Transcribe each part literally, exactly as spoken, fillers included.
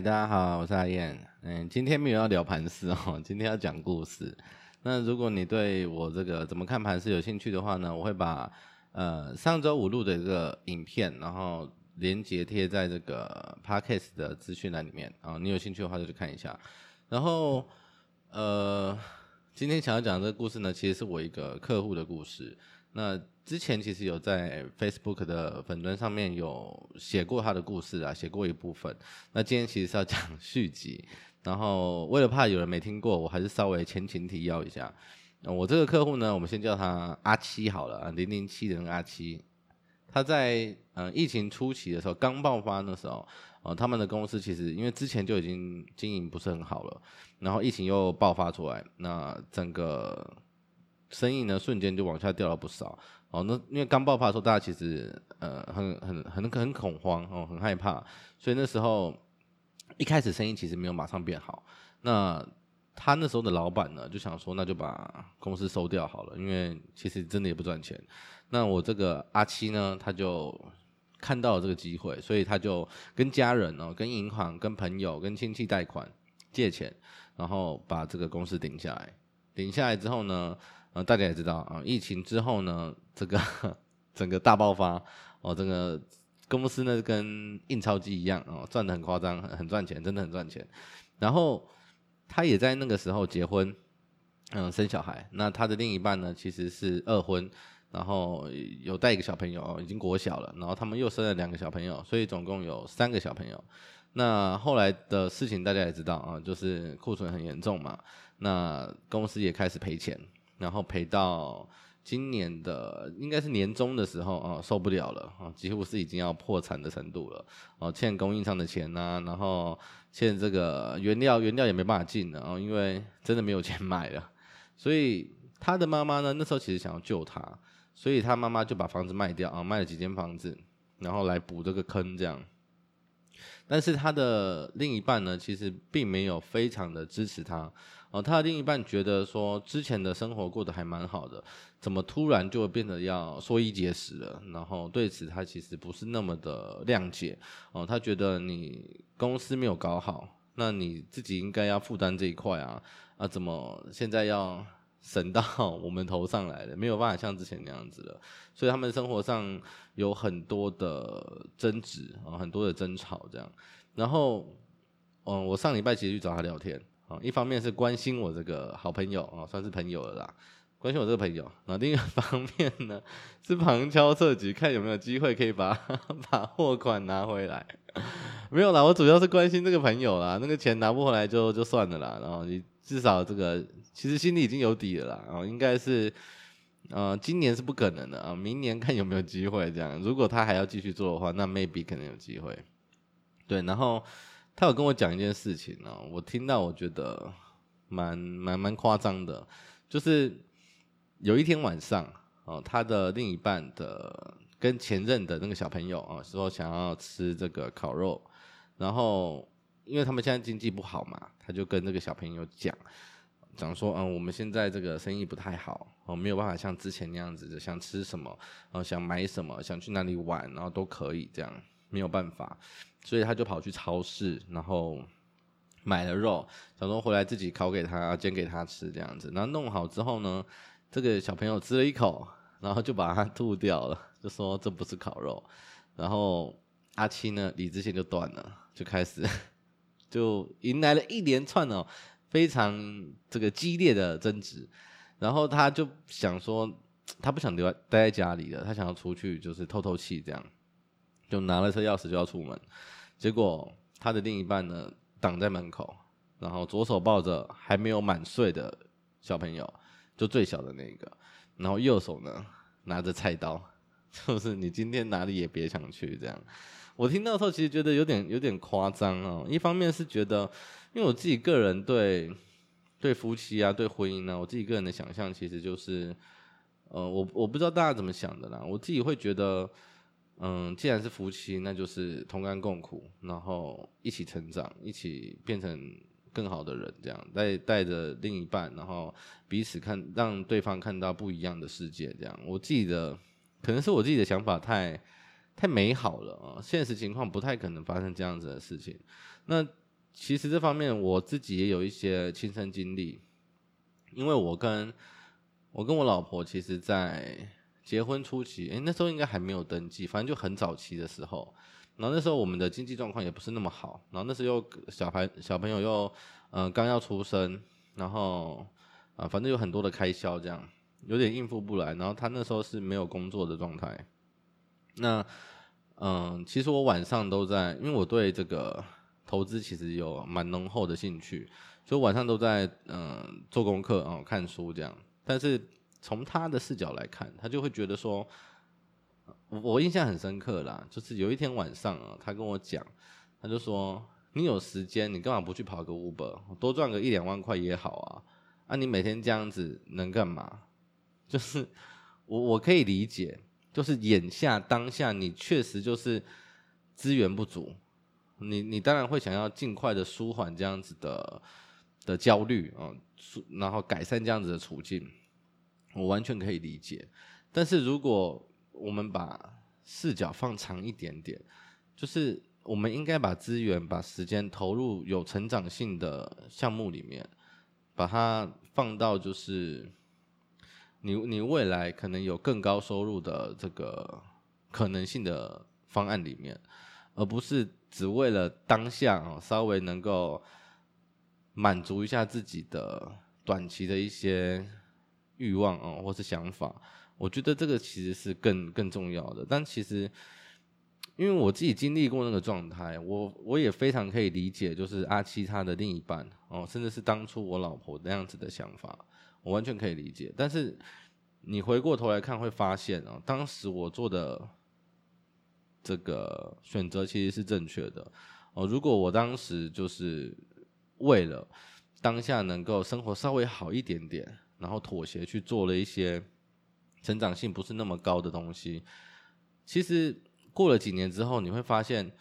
嗨，大家好，我是阿燕。嗯，今天没有要聊盘势哦，今天要讲故事。那如果你对我这个怎么看盘势有兴趣的话呢，我会把呃上周五录的一个影片，然后连结贴在这个 podcast 的资讯栏里面啊，你有兴趣的话就去看一下。然后呃，今天想要讲这个故事呢，其实是我一个客户的故事。那之前其实有在 Facebook 的粉专上面有写过他的故事啊，写过一部分。那今天其实是要讲续集，然后为了怕有人没听过，我还是稍微前情提要一下。我这个客户呢，我们先叫他阿七好了，零零七的那个阿七。他在、呃、疫情初期的时候，刚爆发那时候、呃、他们的公司其实因为之前就已经经营不是很好了，然后疫情又爆发出来，那整个生意呢瞬间就往下掉了不少。哦，那因为刚爆发的时候，大家其实呃很很很很恐慌哦，很害怕，所以那时候一开始生意其实没有马上变好。那他那时候的老板呢，就想说那就把公司收掉好了，因为其实真的也不赚钱。那我这个阿七呢，他就看到了这个机会，所以他就跟家人哦、跟银行、跟朋友、跟亲戚贷款借钱，然后把这个公司顶下来。顶下来之后呢，呃、大家也知道、呃、疫情之后呢，这个整个大爆发哦，这个公司呢跟印钞机一样哦，赚得很夸张，很赚钱，真的很赚钱。然后他也在那个时候结婚，嗯，生小孩。那他的另一半呢，其实是二婚，然后有带一个小朋友、哦，已经国小了。然后他们又生了两个小朋友，所以总共有三个小朋友。那后来的事情大家也知道啊，就是库存很严重嘛，那公司也开始赔钱。然后赔到今年的应该是年中的时候啊，受不了了啊，几乎是已经要破产的程度了啊，欠供应商的钱啊，然后欠这个原料，原料也没办法进了啊，因为真的没有钱买了。所以他的妈妈呢，那时候其实想要救他，所以他妈妈就把房子卖掉啊，卖了几间房子，然后来补这个坑这样。但是他的另一半呢，其实并没有非常的支持他。哦，他的另一半觉得说之前的生活过得还蛮好的，怎么突然就变得要缩衣节食了？然后对此他其实不是那么的谅解。哦，他觉得你公司没有搞好，那你自己应该要负担这一块啊，啊，怎么现在要省到我们头上来了？没有办法像之前那样子了。所以他们生活上有很多的争执，哦，很多的争吵这样。然后，嗯，我上礼拜其实去找他聊天。一方面是关心我这个好朋友、哦、算是朋友了啦，关心我这个朋友，然后另一方面呢是旁敲侧击看有没有机会可以把把货款拿回来。没有啦，我主要是关心这个朋友啦，那个钱拿不回来就就算了啦，然后你至少这个其实心里已经有底了啦，然后应该是呃今年是不可能的啊，明年看有没有机会这样，如果他还要继续做的话，那 maybe 可能有机会。对，然后他有跟我讲一件事情哦，我听到我觉得蛮蛮蛮夸张的，就是有一天晚上哦，他的另一半的跟前任的那个小朋友啊、哦，说想要吃这个烤肉，然后因为他们现在经济不好嘛，他就跟这个小朋友讲讲说，嗯，我们现在这个生意不太好，哦，没有办法像之前那样子，想吃什么，哦，想买什么，想去哪里玩，然后都可以这样。没有办法，所以他就跑去超市，然后买了肉，想说回来自己烤给他，煎给他吃这样子。然后弄好之后呢，这个小朋友吃了一口，然后就把它吐掉了，就说这不是烤肉。然后阿七呢，理智线就断了，就开始就迎来了一连串哦非常这个激烈的争执。然后他就想说，他不想留待在家里了，他想要出去就是透透气这样。就拿了车钥匙就要出门，结果他的另一半呢挡在门口，然后左手抱着还没有满岁的小朋友，就最小的那个，然后右手呢拿着菜刀，就是你今天哪里也别想去这样。我听到的时候其实觉得有点有点夸张哦，一方面是觉得，因为我自己个人对对夫妻啊、对婚姻啊，我自己个人的想象其实就是，呃，我我不知道大家怎么想的啦，我自己会觉得。嗯，既然是夫妻，那就是同甘共苦，然后一起成长，一起变成更好的人，这样带带着另一半，然后彼此看，让对方看到不一样的世界，这样。我自己的可能是我自己的想法太太美好了啊、哦，现实情况不太可能发生这样子的事情。那其实这方面我自己也有一些亲身经历，因为我跟我跟我老婆其实在结婚初期，诶，那时候应该还没有登记，反正就很早期的时候，然后那时候我们的经济状况也不是那么好，然后那时候又小孩小朋友又、呃、刚要出生，然后、呃、反正有很多的开销，这样有点应付不来，然后他那时候是没有工作的状态。那嗯，其实我晚上都在，因为我对这个投资其实有蛮浓厚的兴趣，所以晚上都在嗯做功课、哦、看书这样。但是从他的视角来看，他就会觉得说，我印象很深刻啦，就是有一天晚上、啊、他跟我讲，他就说你有时间你干嘛不去跑个 Uber， 多赚个一两万块也好啊，啊你每天这样子能干嘛？就是我我可以理解，就是眼下当下你确实就是资源不足，你你当然会想要尽快的舒缓这样子的的焦虑、哦、然后改善这样子的处境，我完全可以理解。但是如果我们把视角放长一点点，就是我们应该把资源把时间投入有成长性的项目里面，把它放到就是你你未来可能有更高收入的这个可能性的方案里面，而不是只为了当下、哦、稍微能够满足一下自己的短期的一些欲望、哦、或是想法。我觉得这个其实是更更重要的。但其实因为我自己经历过那个状态，我我也非常可以理解就是阿七他的另一半、哦、甚至是当初我老婆那样子的想法，我完全可以理解。但是你回过头来看会发现、哦、当时我做的这个选择其实是正确的、哦、如果我当时就是为了当下能够生活稍微好一点点，然后妥协去做了一些成长性不是那么高的东西，其实过了几年之后你会发现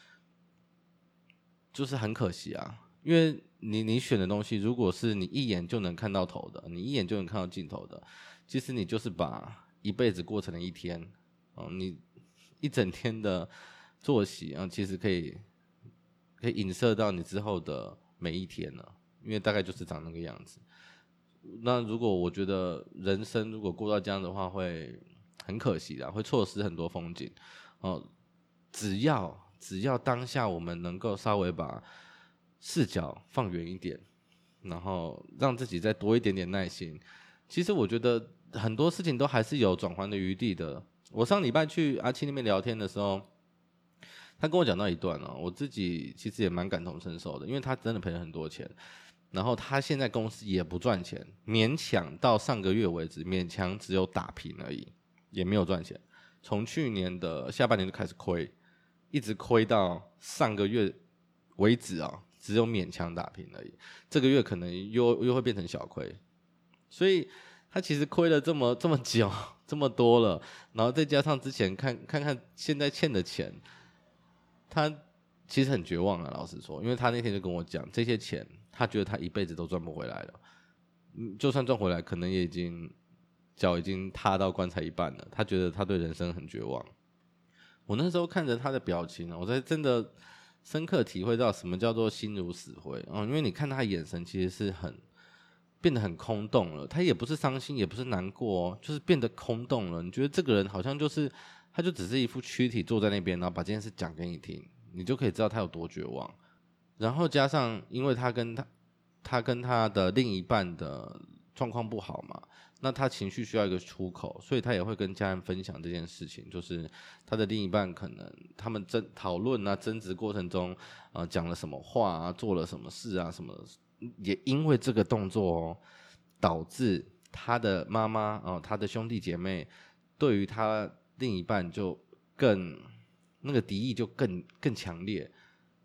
就是很可惜啊。因为 你, 你选的东西如果是你一眼就能看到头的，你一眼就能看到尽头的，其实你就是把一辈子过成了一天、哦、你一整天的作息、啊、其实可以可以影射到你之后的每一天了、啊，因为大概就是长那个样子。那如果我觉得人生如果过到这样的话会很可惜啦，会错失很多风景、哦、只要只要当下我们能够稍微把视角放远一点，然后让自己再多一点点耐心，其实我觉得很多事情都还是有转圜的余地的。我上礼拜去阿七那边聊天的时候，他跟我讲到一段、哦、我自己其实也蛮感同身受的，因为他真的赔了很多钱，然后他现在公司也不赚钱，勉强到上个月为止勉强只有打平而已，也没有赚钱，从去年的下半年就开始亏，一直亏到上个月为止、哦、只有勉强打平而已，这个月可能 又, 又会变成小亏。所以他其实亏了这么这么久这么多了，然后再加上之前看看看现在欠的钱，他其实很绝望啊，老实说。因为他那天就跟我讲，这些钱他觉得他一辈子都赚不回来了，就算赚回来可能也已经脚已经踏到棺材一半了，他觉得他对人生很绝望。我那时候看着他的表情，我才真的深刻体会到什么叫做心如死灰、哦、因为你看他的眼神其实是很变得很空洞了，他也不是伤心也不是难过、哦、就是变得空洞了。你觉得这个人好像就是他就只是一副躯体坐在那边，然后把这件事讲给你听，你就可以知道他有多绝望。然后加上因为他跟他他跟他的另一半的状况不好嘛，那他情绪需要一个出口，所以他也会跟家人分享这件事情，就是他的另一半可能他们争讨论啊争执过程中、呃、讲了什么话啊做了什么事啊什么，也因为这个动作、哦、导致他的妈妈、呃、他的兄弟姐妹对于他另一半就更那个敌意就更更强烈。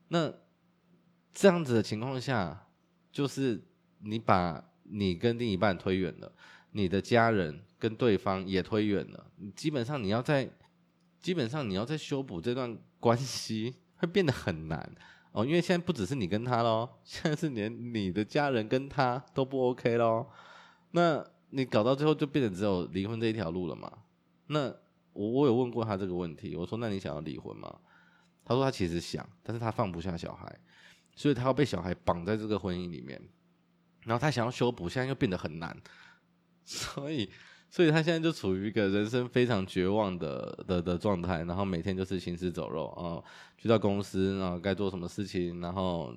那这样子的情况下，就是你把你跟另一半推远了，你的家人跟对方也推远了，基本上你要在基本上你要在修补这段关系会变得很难、哦、因为现在不只是你跟他咯，现在是连你的家人跟他都不 OK 咯。那你搞到最后就变成只有离婚这一条路了嘛。那我我有问过他这个问题，我说那你想要离婚吗？他说他其实想，但是他放不下小孩。所以他要被小孩绑在这个婚姻里面，然后他想要修补现在又变得很难，所以所以他现在就处于一个人生非常绝望的的的状态，然后每天就是行尸走肉啊、呃，去到公司啊、呃、该做什么事情，然后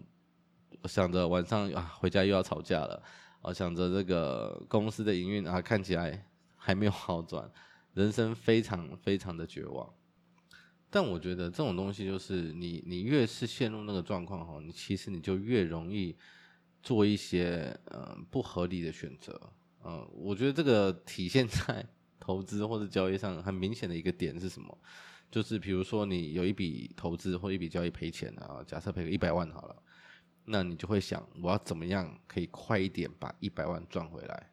想着晚上啊回家又要吵架了啊、呃，想着这个公司的营运啊看起来还没有好转，人生非常非常的绝望。但我觉得这种东西就是你你越是陷入那个状况哦，你其实你就越容易做一些呃不合理的选择。嗯，我觉得这个体现在投资或者交易上很明显的一个点是什么？就是比如说你有一笔投资或一笔交易赔钱啊，假设赔个一百万好了，那你就会想我要怎么样可以快一点把一百万赚回来。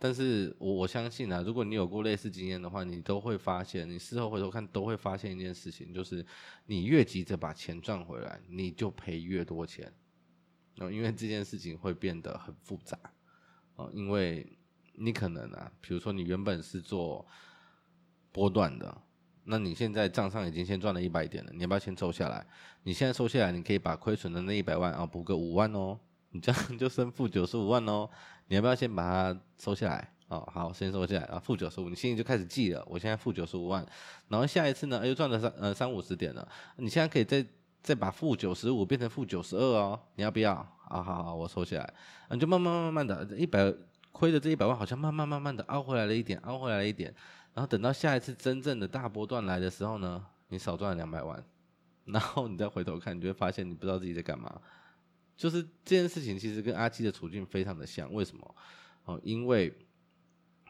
但是 我, 我相信啊，如果你有过类似经验的话，你都会发现，你事后回头看都会发现一件事情，就是你越急着把钱赚回来，你就赔越多钱，然后因为这件事情会变得很复杂。哦，因为你可能啊，比如说你原本是做波段的，那你现在账上已经先赚了一百点了，你要不要先收下来？你现在收下来，你可以把亏损的那一百万啊补个五万哦，你这样就剩负九十五万哦。你要不要先把它收下来？哦，好，先收下来啊，负九十五，你心里就开始记了，我现在负九十五万，然后下一次呢又赚了三呃三五十点了，你现在可以再。再把负九十五变成负九十二哦，你要不要？啊，好好，我收下来。啊，你就慢慢慢慢的，一百亏的这一百万好像慢慢慢慢的凹回来了一点，凹回来了一点。然后等到下一次真正的大波段来的时候呢，你少赚了两百万，然后你再回头看，你就会发现你不知道自己在干嘛。就是这件事情其实跟阿基的处境非常的像，为什么？哦，因为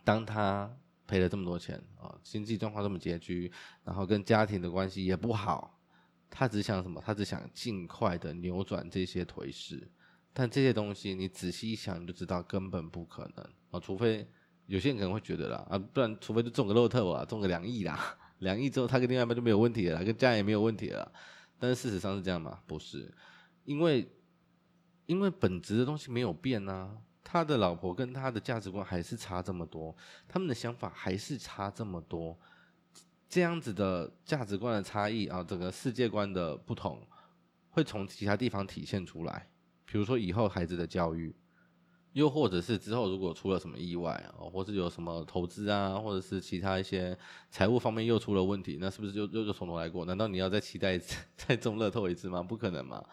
当他赔了这么多钱啊，经济状况这么拮据，然后跟家庭的关系也不好。他只想什么？他只想尽快的扭转这些颓势，但这些东西你仔细一想你就知道根本不可能啊！除非有些人可能会觉得啦，啊，不然除非就中个乐透啦，中个两亿啦，两亿之后他跟另外一半就没有问题了啦，跟家人也没有问题了啦。但是事实上是这样吗？不是，因为因为本质的东西没有变啊，他的老婆跟他的价值观还是差这么多，他们的想法还是差这么多。这样子的价值观的差异啊，整个世界观的不同，会从其他地方体现出来。比如说以后孩子的教育，又或者是之后如果出了什么意外啊，或是有什么投资啊，或者是其他一些财务方面又出了问题，那是不是就又就从头来过？难道你要再期待一次，再中乐透一次吗？不可能嘛！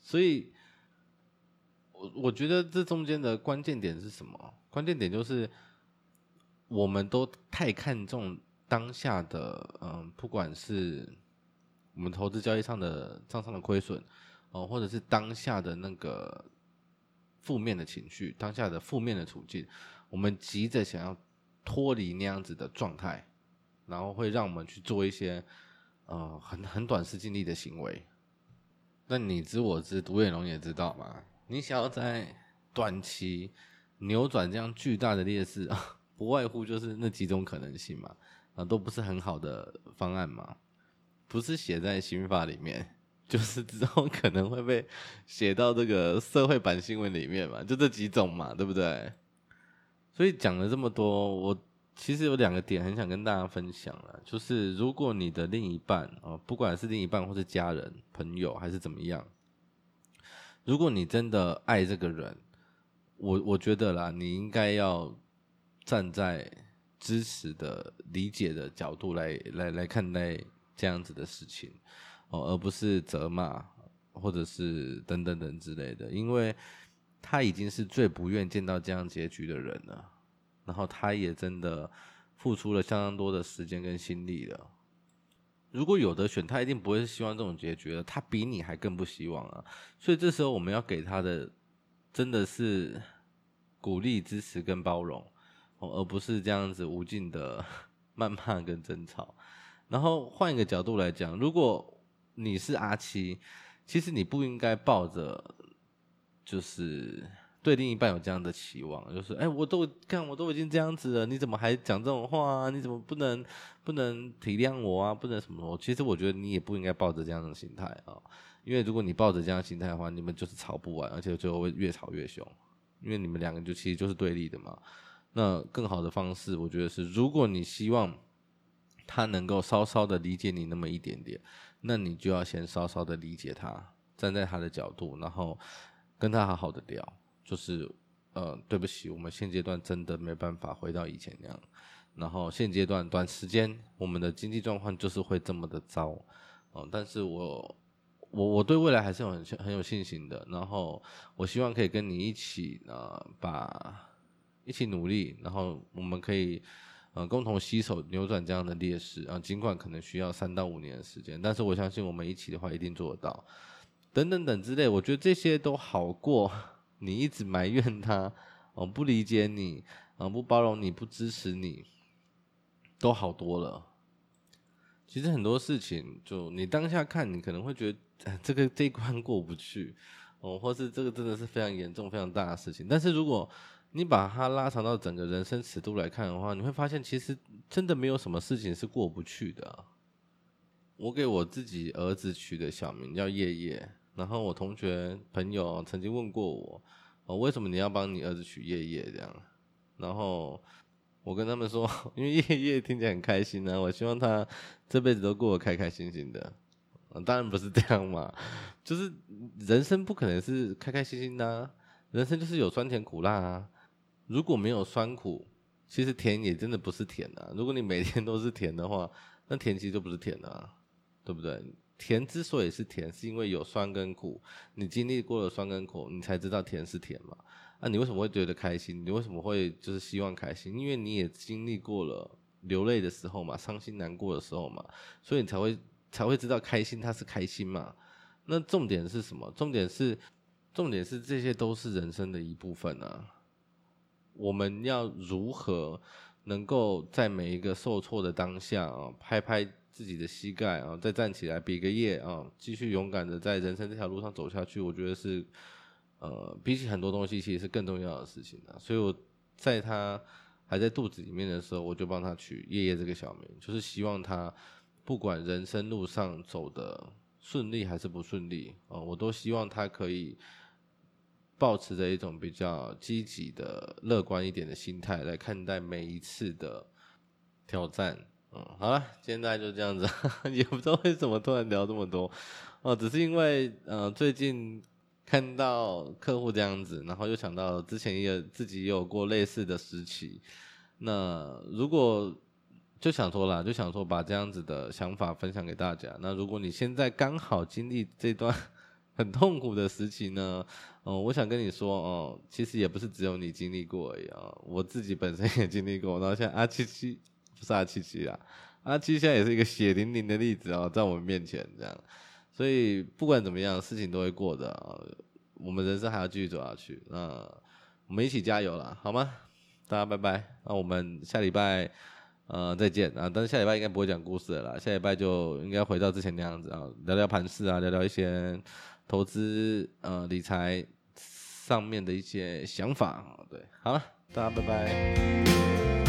所以，我我觉得这中间的关键点是什么？关键点就是我们都太看重。当下的嗯，不管是我们投资交易上的账上的亏损，哦、呃，或者是当下的那个负面的情绪，当下的负面的处境，我们急着想要脱离那样子的状态，然后会让我们去做一些呃很很短视近利的行为。那你知我知，独眼龙也知道嘛。你想要在短期扭转这样巨大的劣势，不外乎就是那几种可能性嘛。啊，都不是很好的方案嘛，不是写在刑法里面，就是之后可能会被写到这个社会版新闻里面嘛，就这几种嘛，对不对？所以讲了这么多，我其实有两个点很想跟大家分享啦，就是如果你的另一半啊，不管是另一半或是家人、朋友还是怎么样，如果你真的爱这个人，我我觉得啦，你应该要站在支持的理解的角度来来来看待这样子的事情，哦，而不是责骂或者是等等等之类的，因为他已经是最不愿见到这样结局的人了，然后他也真的付出了相当多的时间跟心力了。如果有的选，他一定不会是希望这种结局的，他比你还更不希望啊。所以这时候我们要给他的真的是鼓励、支持跟包容。而不是这样子无尽的谩骂跟争吵。然后换一个角度来讲，如果你是阿七，其实你不应该抱着就是对另一半有这样的期望，就是哎、欸，我都看我都已经这样子了，你怎么还讲这种话啊？你怎么不能不能体谅我啊？不能什么？其实我觉得你也不应该抱着这样的心态啊、哦，因为如果你抱着这样的心态的话，你们就是吵不完，而且最后会越吵越凶，因为你们两个就其实就是对立的嘛。那更好的方式我觉得是，如果你希望他能够稍稍的理解你那么一点点，那你就要先稍稍的理解他，站在他的角度，然后跟他好好的聊，就是呃，对不起，我们现阶段真的没办法回到以前那样，然后现阶段短时间我们的经济状况就是会这么的糟，呃、但是我我我对未来还是很很有信心的，然后我希望可以跟你一起呃把一起努力，然后我们可以呃共同携手扭转这样的劣势啊，尽管可能需要三到五年的时间，但是我相信我们一起的话一定做得到，等等等之类，我觉得这些都好过你一直埋怨他，哦，不理解你，哦，不包容你，不支持你，都好多了。其实很多事情，就你当下看，你可能会觉得，哎，这个这一关过不去，哦，或是这个真的是非常严重、非常大的事情。但是如果你把它拉长到整个人生尺度来看的话，你会发现，其实真的没有什么事情是过不去的啊。我给我自己儿子取的小名叫夜夜。然后我同学朋友曾经问过我，哦，为什么你要帮你儿子取夜夜这样？然后我跟他们说，因为夜夜听起来很开心啊，我希望他这辈子都过得开开心心的。哦，当然不是这样嘛，就是人生不可能是开开心心的啊，人生就是有酸甜苦辣啊。如果没有酸苦，其实甜也真的不是甜啊。如果你每天都是甜的话，那甜其实就不是甜啊，对不对？甜之所以是甜，是因为有酸跟苦，你经历过了酸跟苦，你才知道甜是甜嘛。啊，你为什么会觉得开心？你为什么会就是希望开心？因为你也经历过了流泪的时候嘛，伤心难过的时候嘛，所以你才会才会知道开心它是开心嘛。那重点是什么？重点是重点是这些都是人生的一部分啊。我们要如何能够在每一个受挫的当下啊，拍拍自己的膝盖啊，再站起来，比个耶啊，继续勇敢的在人生这条路上走下去，我觉得是，呃，比起很多东西，其实是更重要的事情啊。所以我在他还在肚子里面的时候，我就帮他取“夜夜”这个小名，就是希望他不管人生路上走的顺利还是不顺利啊，呃，我都希望他可以抱持着一种比较积极的、乐观一点的心态来看待每一次的挑战。嗯，好了，今天大概就这样子，呵呵，也不知道为什么突然聊这么多哦，只是因为呃最近看到客户这样子，然后又想到之前也有自己也有过类似的时期，那如果就想说啦，就想说把这样子的想法分享给大家。那如果你现在刚好经历这段很痛苦的时期呢，呃、我想跟你说哦，其实也不是只有你经历过而已啊，哦，我自己本身也经历过，然后像阿七七。不是阿七七啦，阿七现在也是一个血淋淋的例子哦，在我们面前这样，所以不管怎么样，事情都会过的哦，我们人生还要继续走下去，那我们一起加油啦，好吗？大家拜拜，那我们下礼拜呃再见啊，但是下礼拜应该不会讲故事了啦，下礼拜就应该回到之前那样子啊，聊聊盘势啊，聊聊一些投资呃理财上面的一些想法，对，好了，大家拜拜。